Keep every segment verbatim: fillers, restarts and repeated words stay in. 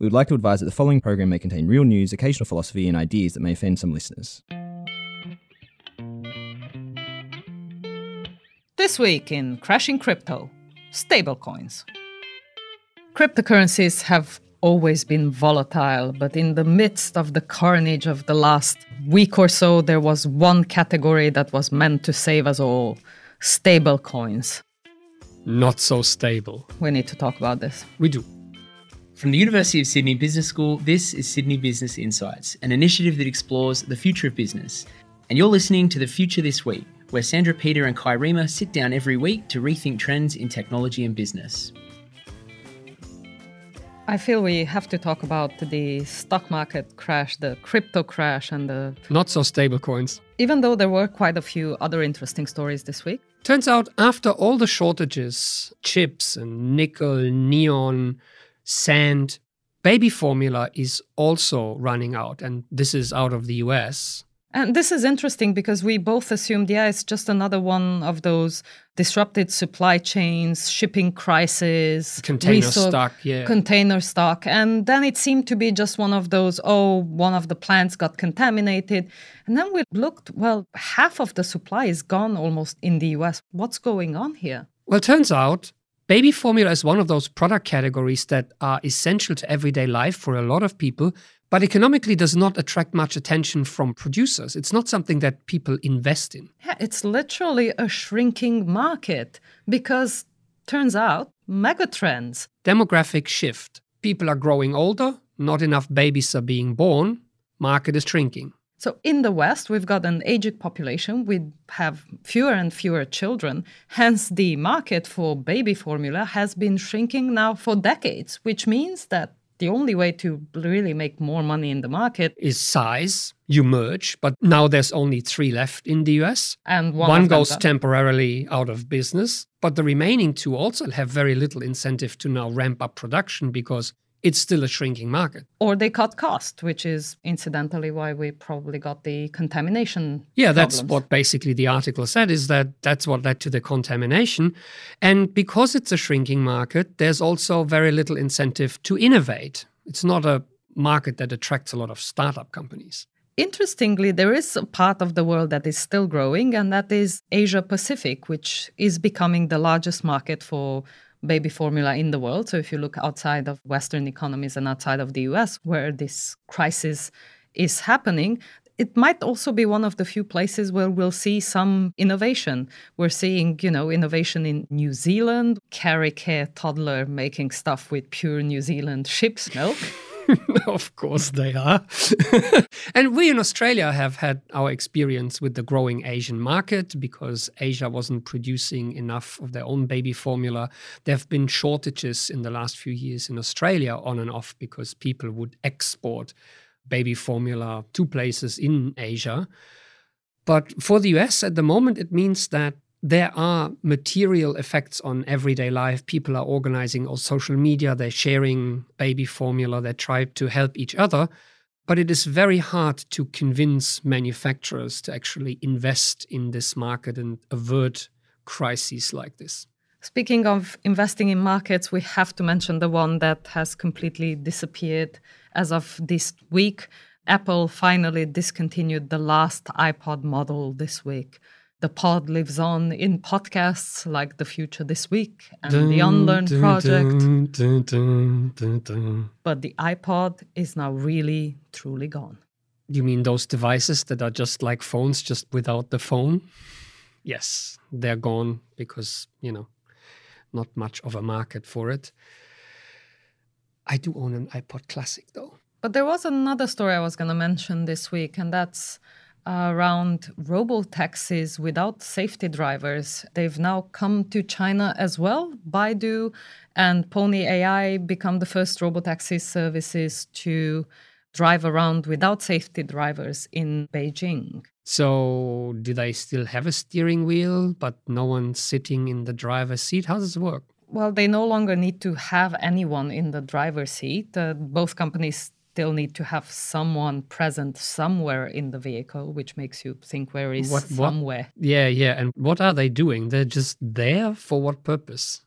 We would like to advise that the following program may contain real news, occasional philosophy, and ideas that may offend some listeners. This week in Crashing Crypto, stablecoins. Cryptocurrencies have always been volatile, but in the midst of the carnage of the last week or so, there was one category that was meant to save us all, stablecoins. Not so stable. We need to talk about this. We do. From the University of Sydney Business School, this is Sydney Business Insights, an initiative that explores the future of business. And you're listening to The Future This Week, where Sandra Peter and Kai Rima sit down every week to rethink trends in technology and business. I feel we have to talk about the stock market crash, the crypto crash, and the... not so stable coins. Even though there were quite a few other interesting stories this week. Turns out, after all the shortages, chips and nickel, neon, sand, baby formula is also running out. And this is out of the U S. And this is interesting because we both assumed, yeah, it's just another one of those disrupted supply chains, shipping crises. Container stock, yeah. Container stock. And then it seemed to be just one of those, oh, one of the plants got contaminated. And then we looked, well, half of the supply is gone almost in the U S. What's going on here? Well, it turns out baby formula is one of those product categories that are essential to everyday life for a lot of people, but economically does not attract much attention from producers. It's not something that people invest in. Yeah, it's literally a shrinking market because, turns out, megatrends. Demographic shift. People are growing older, not enough babies are being born, market is shrinking. So in the West, we've got an aging population. We have fewer and fewer children. Hence, the market for baby formula has been shrinking now for decades, which means that the only way to really make more money in the market is size. You merge, but now there's only three left in the U S. And one, one goes temporarily out of business. But the remaining two also have very little incentive to now ramp up production because it's still a shrinking market. Or they cut cost, which is incidentally why we probably got the contamination. Yeah, that's problems. What basically the article said, is that that's what led to the contamination. And because it's a shrinking market, there's also very little incentive to innovate. It's not a market that attracts a lot of startup companies. Interestingly, there is a part of the world that is still growing, and that is Asia Pacific, which is becoming the largest market for baby formula in the world. So if you look outside of Western economies and outside of the U S where this crisis is happening, it might also be one of the few places where we'll see some innovation. We're seeing, you know, innovation in New Zealand, Carrie Care toddler making stuff with pure New Zealand sheep's milk. Of course they are. And we in Australia have had our experience with the growing Asian market because Asia wasn't producing enough of their own baby formula. There have been shortages in the last few years in Australia on and off because people would export baby formula to places in Asia. But for the U S at the moment, it means that there are material effects on everyday life. People are organizing on social media. They're sharing baby formula. They try to help each other. But it is very hard to convince manufacturers to actually invest in this market and avert crises like this. Speaking of investing in markets, we have to mention the one that has completely disappeared as of this week. Apple finally discontinued the last iPod model this week. The pod lives on in podcasts like The Future This Week and dun, The Unlearn dun, Project. Dun, dun, dun, dun, dun. But the iPod is now really, truly gone. You mean those devices that are just like phones, just without the phone? Yes, they're gone because, you know, not much of a market for it. I do own an iPod Classic, though. But there was another story I was going to mention this week, and that's around robo-taxis without safety drivers. They've now come to China as well. Baidu and Pony A I become the first robo-taxi services to drive around without safety drivers in Beijing. So do they still have a steering wheel, but no one sitting in the driver's seat? How does it work? Well, they no longer need to have anyone in the driver's seat. Uh, both companies still need to have someone present somewhere in the vehicle, which makes you think, where is what, what? somewhere? Yeah, yeah. And what are they doing? They're just there for what purpose?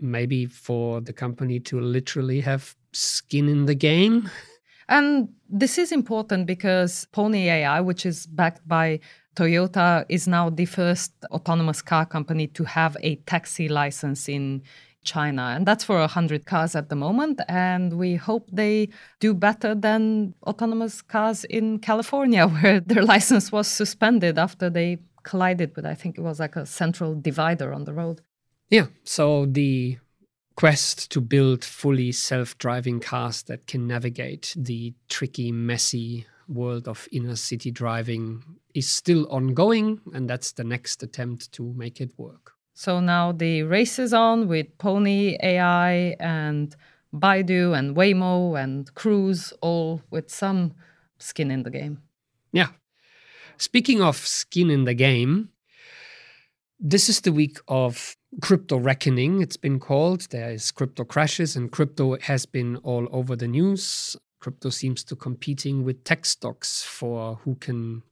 Maybe for the company to literally have skin in the game. And this is important because Pony A I, which is backed by Toyota, is now the first autonomous car company to have a taxi license in China. And that's for one hundred cars at the moment. And we hope they do better than autonomous cars in California, where their license was suspended after they collided with, I think it was like a central divider on the road. Yeah. So the quest to build fully self-driving cars that can navigate the tricky, messy world of inner city driving is still ongoing. And that's the next attempt to make it work. So now the race is on with Pony A I and Baidu and Waymo and Cruise, all with some skin in the game. Yeah. Speaking of skin in the game, this is the week of crypto reckoning, it's been called. There is crypto crashes, and crypto has been all over the news. Crypto seems to be competing with tech stocks for who can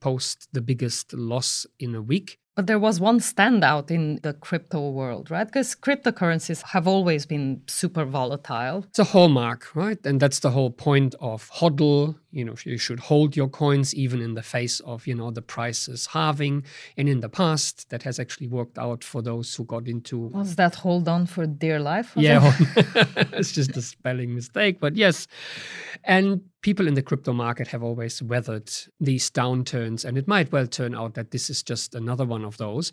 post the biggest loss in a week. But there was one standout in the crypto world, right? Because cryptocurrencies have always been super volatile. It's a hallmark, right? And that's the whole point of HODL. You know, you should hold your coins even in the face of, you know, the prices halving. And in the past, that has actually worked out for those who got into... Was that hold on for dear life? Yeah, it's just a spelling mistake, but yes. And people in the crypto market have always weathered these downturns. And it might well turn out that this is just another one of those.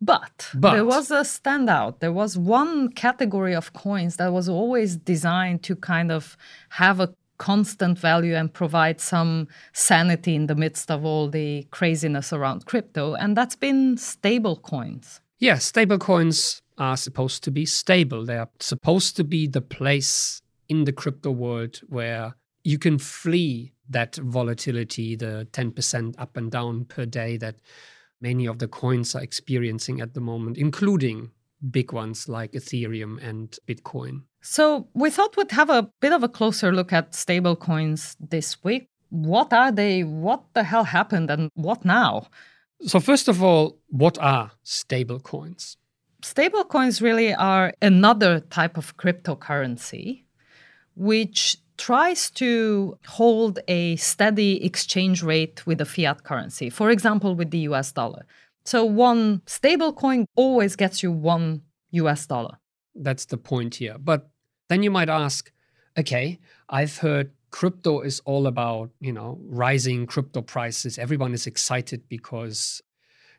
But, but there was a standout. There was one category of coins that was always designed to kind of have a constant value and provide some sanity in the midst of all the craziness around crypto. And that's been stable coins. Yeah, stable coins are supposed to be stable. They are supposed to be the place in the crypto world where you can flee that volatility, the ten percent up and down per day that many of the coins are experiencing at the moment, including big ones like Ethereum and Bitcoin. So we thought we'd have a bit of a closer look at stablecoins this week. What are they? What the hell happened? And what now? So first of all, what are stablecoins? Stablecoins really are another type of cryptocurrency, which tries to hold a steady exchange rate with a fiat currency, for example, with the U S dollar. So one stablecoin always gets you one U S dollar. That's the point here. But then you might ask, okay, I've heard crypto is all about, you know, rising crypto prices. Everyone is excited because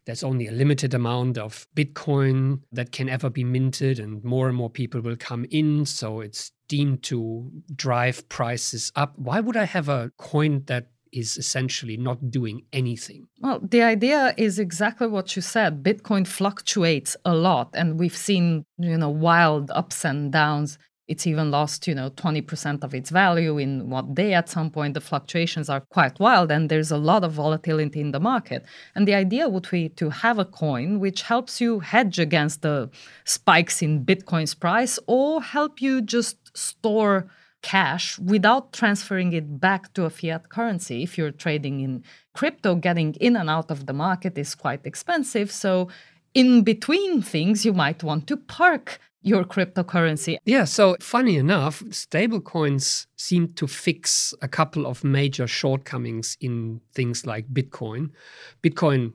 there's only a limited amount of Bitcoin that can ever be minted and more and more people will come in. So it's deemed to drive prices up. Why would I have a coin that is essentially not doing anything? Well, the idea is exactly what you said. Bitcoin fluctuates a lot and we've seen, you know, wild ups and downs. It's even lost, you know, twenty percent of its value in one day at some point. The fluctuations are quite wild and there's a lot of volatility in the market. And the idea would be to have a coin which helps you hedge against the spikes in Bitcoin's price or help you just store cash without transferring it back to a fiat currency. If you're trading in crypto, getting in and out of the market is quite expensive. So in between things, you might want to park your cryptocurrency. Yeah, so funny enough, stablecoins seem to fix a couple of major shortcomings in things like Bitcoin. Bitcoin,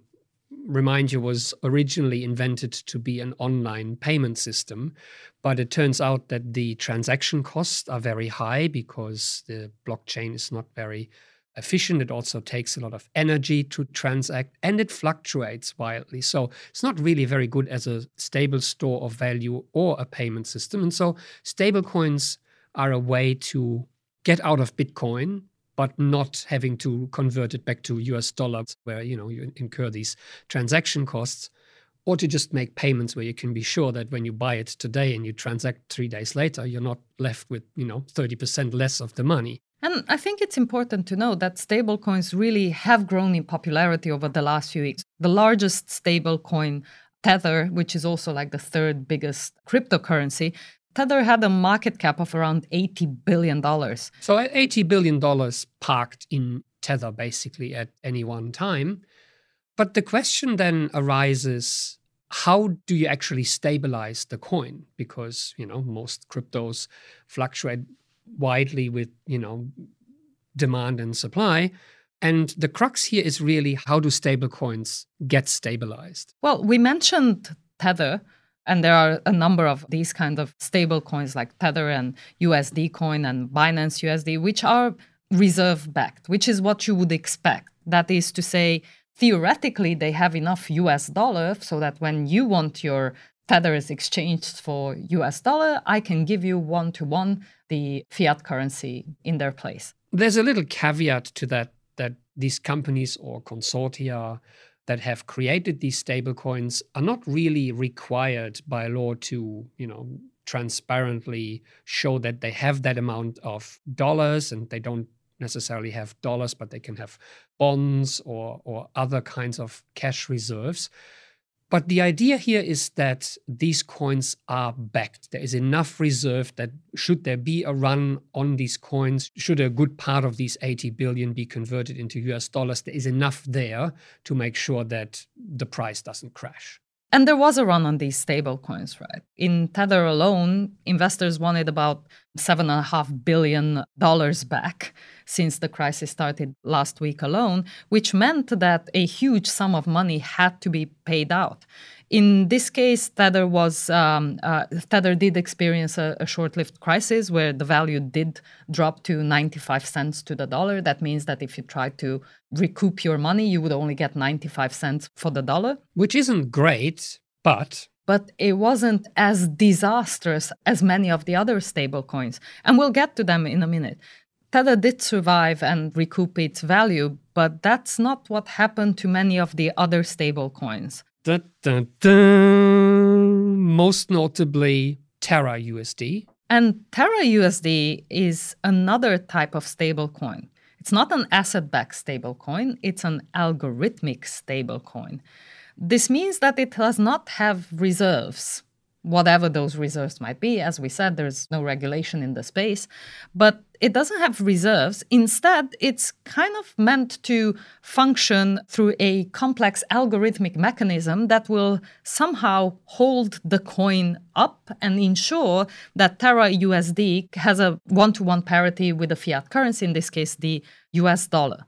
remind you, was originally invented to be an online payment system, but it turns out that the transaction costs are very high because the blockchain is not very efficient. It also takes a lot of energy to transact and it fluctuates wildly. So it's not really very good as a stable store of value or a payment system. And so stablecoins are a way to get out of Bitcoin, but not having to convert it back to U S dollars where, you know, you incur these transaction costs, or to just make payments where you can be sure that when you buy it today and you transact three days later, you're not left with, you know, thirty percent less of the money. And I think it's important to know that stablecoins really have grown in popularity over the last few weeks. The largest stablecoin, Tether, which is also like the third biggest cryptocurrency, Tether had a market cap of around eighty billion dollars. So eighty billion dollars parked in Tether basically at any one time. But the question then arises, how do you actually stabilize the coin? Because, you know, most cryptos fluctuate widely with, you know, demand and supply. And the crux here is really, how do stablecoins get stabilized? Well, we mentioned Tether, and there are a number of these kind of stable coins like Tether and U S D Coin and Binance U S D, which are reserve-backed, which is what you would expect. That is to say, theoretically, they have enough U S dollar so that when you want your Tether is exchanged for U S dollar, I can give you one-to-one the fiat currency in their place. There's a little caveat to that, that these companies or consortia that have created these stablecoins are not really required by law to, you know, transparently show that they have that amount of dollars, and they don't necessarily have dollars, but they can have bonds or, or other kinds of cash reserves. But the idea here is that these coins are backed. There is enough reserve that should there be a run on these coins, should a good part of these eighty billion be converted into U S dollars, there is enough there to make sure that the price doesn't crash. And there was a run on these stable coins, right? In Tether alone, investors wanted about seven point five billion dollars back since the crisis started last week alone, which meant that a huge sum of money had to be paid out. In this case, Tether was um, uh, Tether did experience a, a short-lived crisis where the value did drop to ninety-five cents to the dollar. That means that if you tried to recoup your money, you would only get ninety-five cents for the dollar. Which isn't great, but... But it wasn't as disastrous as many of the other stable coins. And we'll get to them in a minute. Tether did survive and recoup its value, but that's not what happened to many of the other stable coins. Dun, dun, dun. Most notably, Terra U S D. And Terra U S D is another type of stable coin. It's not an asset-backed stable coin, it's an algorithmic stable coin. This means that it does not have reserves, whatever those reserves might be. As we said, there's no regulation in the space, but it doesn't have reserves. Instead, it's kind of meant to function through a complex algorithmic mechanism that will somehow hold the coin up and ensure that Terra U S D has a one-to-one parity with the fiat currency, in this case, the U S dollar.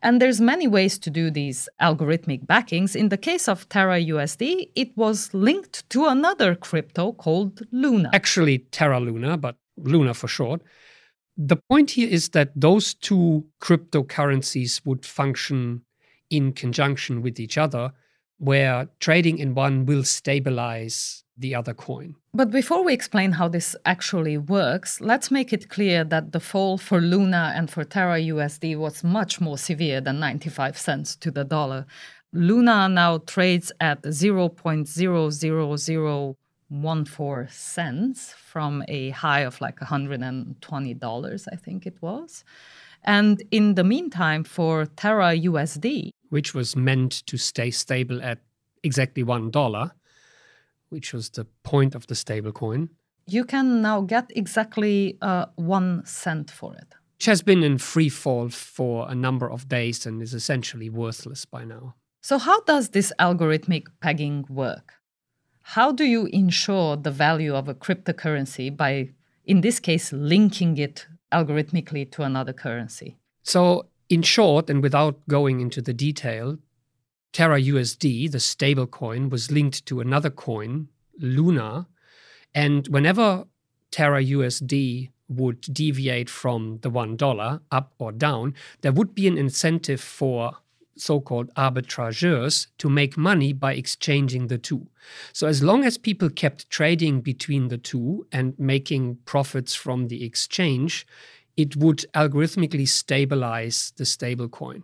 And there's many ways to do these algorithmic backings. In the case of Terra U S D, it was linked to another crypto called Luna. Actually, Terra Luna, but Luna for short. The point here is that those two cryptocurrencies would function in conjunction with each other, where trading in one will stabilize the other coin. But before we explain how this actually works, let's make it clear that the fall for Luna and for Terra U S D was much more severe than ninety-five cents to the dollar. Luna now trades at zero point zero zero zero one four cents from a high of like one hundred twenty dollars, I think it was. And in the meantime, for Terra U S D, which was meant to stay stable at exactly one dollar, which was the point of the stablecoin, you can now get exactly uh, one cent for it. Which has been in free fall for a number of days and is essentially worthless by now. So how does this algorithmic pegging work? How do you ensure the value of a cryptocurrency by, in this case, linking it algorithmically to another currency? So in short, and without going into the detail, Terra U S D, the stable coin, was linked to another coin, Luna, and whenever Terra U S D would deviate from the one dollar up or down, there would be an incentive for so-called arbitrageurs to make money by exchanging the two. So as long as people kept trading between the two and making profits from the exchange, it would algorithmically stabilize the stablecoin.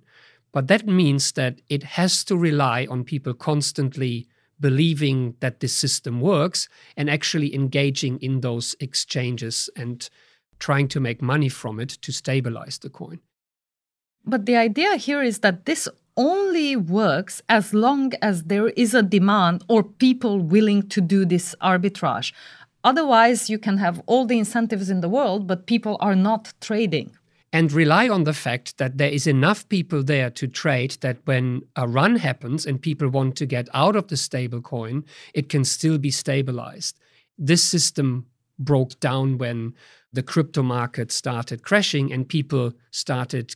But that means that it has to rely on people constantly believing that this system works and actually engaging in those exchanges and trying to make money from it to stabilize the coin. But the idea here is that this only works as long as there is a demand or people willing to do this arbitrage. Otherwise, you can have all the incentives in the world, but people are not trading. And rely on the fact that there is enough people there to trade that when a run happens and people want to get out of the stable coin, it can still be stabilized. This system broke down when the crypto market started crashing and people started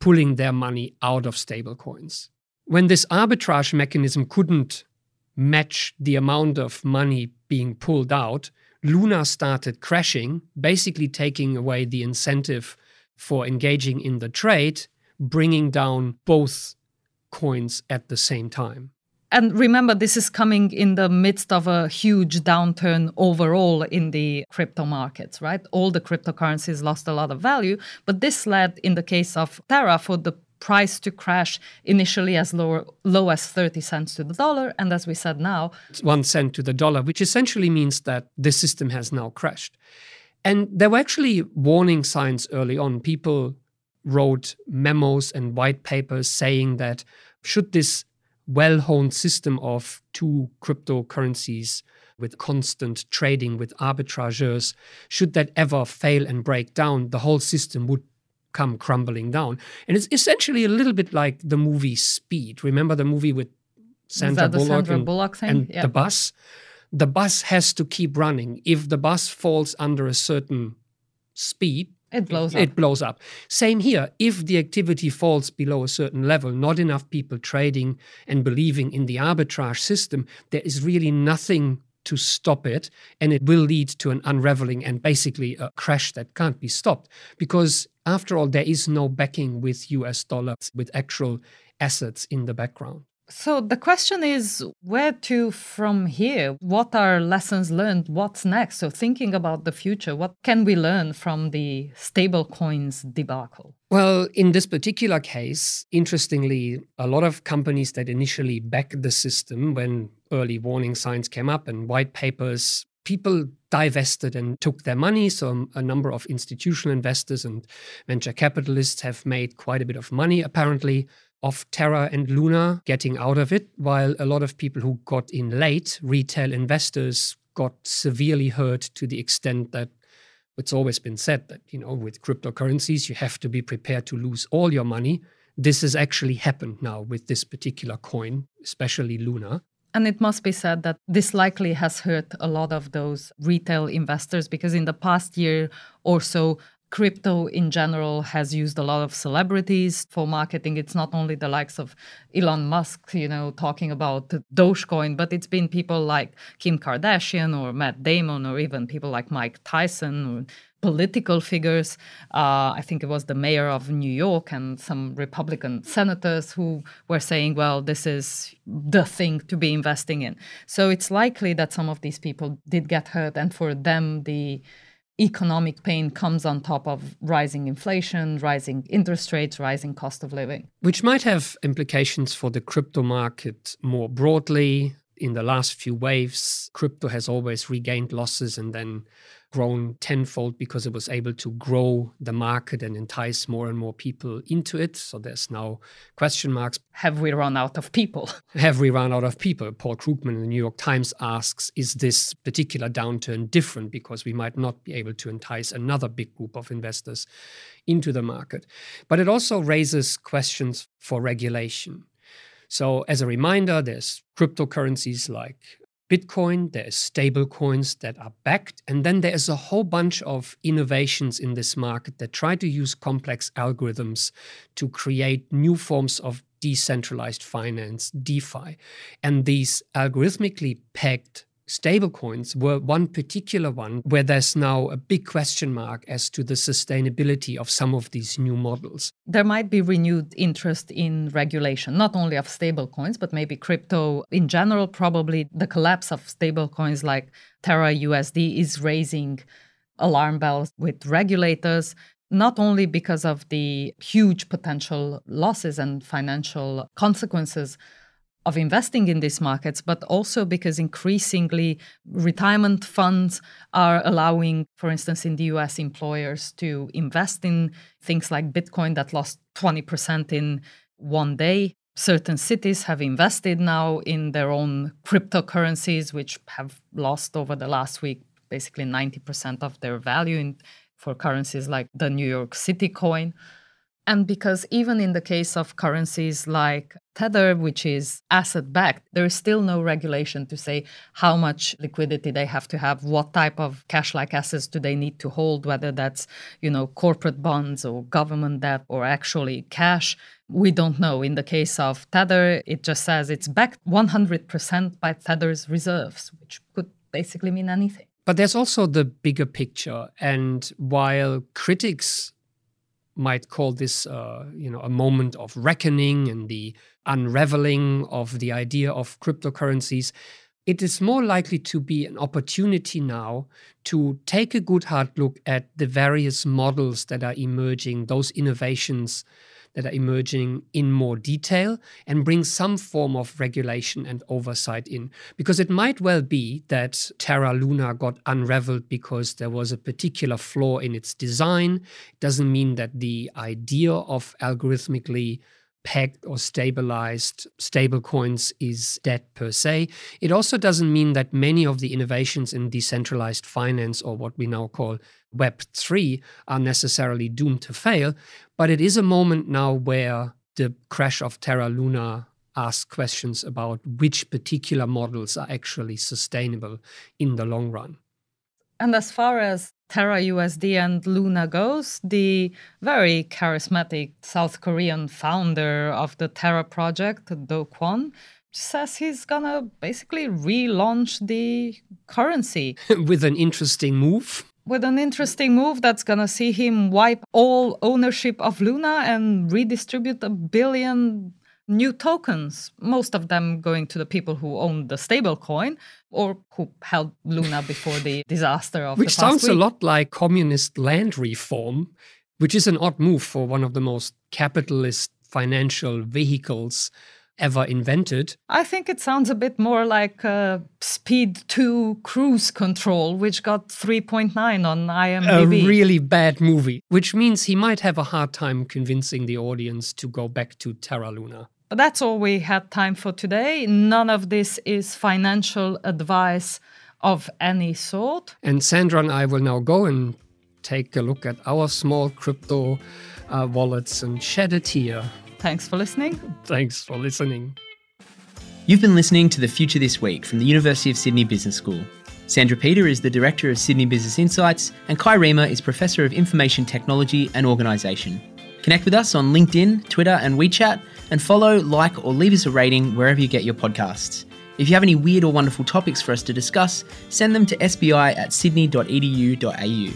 pulling their money out of stablecoins. When this arbitrage mechanism couldn't match the amount of money being pulled out, Luna started crashing, basically taking away the incentive for engaging in the trade, bringing down both coins at the same time. And remember, this is coming in the midst of a huge downturn overall in the crypto markets, right? All the cryptocurrencies lost a lot of value, but this led, in the case of Terra, for the price to crash initially as low, low as thirty cents to the dollar, and as we said now, it's one cent to the dollar, which essentially means that the system has now crashed. And there were actually warning signs early on. People wrote memos and white papers saying that should this well-honed system of two cryptocurrencies with constant trading with arbitrageurs, should that ever fail and break down, the whole system would come crumbling down. And it's essentially a little bit like the movie Speed. Remember the movie with Sandra Bullock, Sandra and, Bullock thing? and yeah. the bus? The bus has to keep running. If the bus falls under a certain speed, It blows up. It blows up. Same here. If the activity falls below a certain level, not enough people trading and believing in the arbitrage system, there is really nothing to stop it. And it will lead to an unraveling and basically a crash that can't be stopped. Because after all, there is no backing with U S dollars, with actual assets in the background. So the question is, where to from here? What are lessons learned? What's next? So thinking about the future, what can we learn from the stablecoins debacle? Well, in this particular case, interestingly, a lot of companies that initially backed the system when early warning signs came up and white papers, people divested and took their money. So a number of institutional investors and venture capitalists have made quite a bit of money, apparently, of Terra and Luna, getting out of it, while a lot of people who got in late, retail investors, got severely hurt to the extent that it's always been said that, you know, with cryptocurrencies, you have to be prepared to lose all your money. This has actually happened now with this particular coin, especially Luna. And it must be said that this likely has hurt a lot of those retail investors, because in the past year or so, crypto in general has used a lot of celebrities for marketing. It's not only the likes of Elon Musk, you know, talking about Dogecoin, but it's been people like Kim Kardashian or Matt Damon, or even people like Mike Tyson, or political figures. Uh, I think it was the mayor of New York and some Republican senators who were saying, well, this is the thing to be investing in. So it's likely that some of these people did get hurt, and for them, the economic pain comes on top of rising inflation, rising interest rates, rising cost of living. Which might have implications for the crypto market more broadly. In the last few waves, crypto has always regained losses and then grown tenfold because it was able to grow the market and entice more and more people into it. So there's now question marks. Have we run out of people? Have we run out of people? Paul Krugman in the New York Times asks, is this particular downturn different because we might not be able to entice another big group of investors into the market? But it also raises questions for regulation. So as a reminder, there's cryptocurrencies like Bitcoin, there's stable coins that are backed, and then there's a whole bunch of innovations in this market that try to use complex algorithms to create new forms of decentralized finance, DeFi. And these algorithmically pegged stablecoins were one particular one where there's now a big question mark as to the sustainability of some of these new models. There might be renewed interest in regulation, not only of stablecoins, but maybe crypto in general. Probably the collapse of stablecoins like Terra U S D is raising alarm bells with regulators, not only because of the huge potential losses and financial consequences of investing in these markets, but also because increasingly retirement funds are allowing, for instance, in the U S, employers to invest in things like Bitcoin that lost twenty percent in one day. Certain cities have invested now in their own cryptocurrencies, which have lost over the last week basically ninety percent of their value in, for currencies like the New York City Coin. And because even in the case of currencies like Tether, which is asset-backed, there is still no regulation to say how much liquidity they have to have, what type of cash-like assets do they need to hold, whether that's, you know, corporate bonds or government debt or actually cash. We don't know. In the case of Tether, it just says it's backed one hundred percent by Tether's reserves, which could basically mean anything. But there's also the bigger picture. And while critics might call this uh, you know, a moment of reckoning and the unraveling of the idea of cryptocurrencies, it is more likely to be an opportunity now to take a good hard look at the various models that are emerging, those innovations that are emerging in more detail, and bring some form of regulation and oversight in. Because it might well be that Terra Luna got unraveled because there was a particular flaw in its design. It doesn't mean that the idea of algorithmically pegged or stabilized stablecoins is dead per se. It also doesn't mean that many of the innovations in decentralized finance, or what we now call Web three, are necessarily doomed to fail. But it is a moment now where the crash of Terra Luna asks questions about which particular models are actually sustainable in the long run. And as far as Terra U S D and Luna goes, the very charismatic South Korean founder of the Terra project, Do Kwon, says he's gonna basically relaunch the currency. With an interesting move. With an interesting move that's gonna see him wipe all ownership of Luna and redistribute a billion new tokens, most of them going to the people who own the stablecoin or who held Luna before the disaster of the past week. Which sounds a lot like communist land reform, which is an odd move for one of the most capitalist financial vehicles ever invented. I think it sounds a bit more like uh, Speed two Cruise Control, which got three point nine on I M D B. A really bad movie, which means he might have a hard time convincing the audience to go back to Terra Luna. But that's all we had time for today. None of this is financial advice of any sort. And Sandra and I will now go and take a look at our small crypto uh, wallets and shed a tear. Thanks for listening. Thanks for listening. You've been listening to The Future This Week from the University of Sydney Business School. Sandra Peter is the Director of Sydney Business Insights, and Kai Rima is Professor of Information Technology and Organisation. Connect with us on LinkedIn, Twitter and WeChat, and follow, like or leave us a rating wherever you get your podcasts. If you have any weird or wonderful topics for us to discuss, send them to sbi at sydney dot e d u dot a u.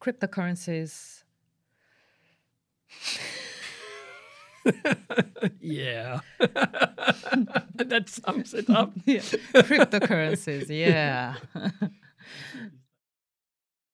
Cryptocurrencies. Yeah. That sums it up. Yeah. Cryptocurrencies, yeah.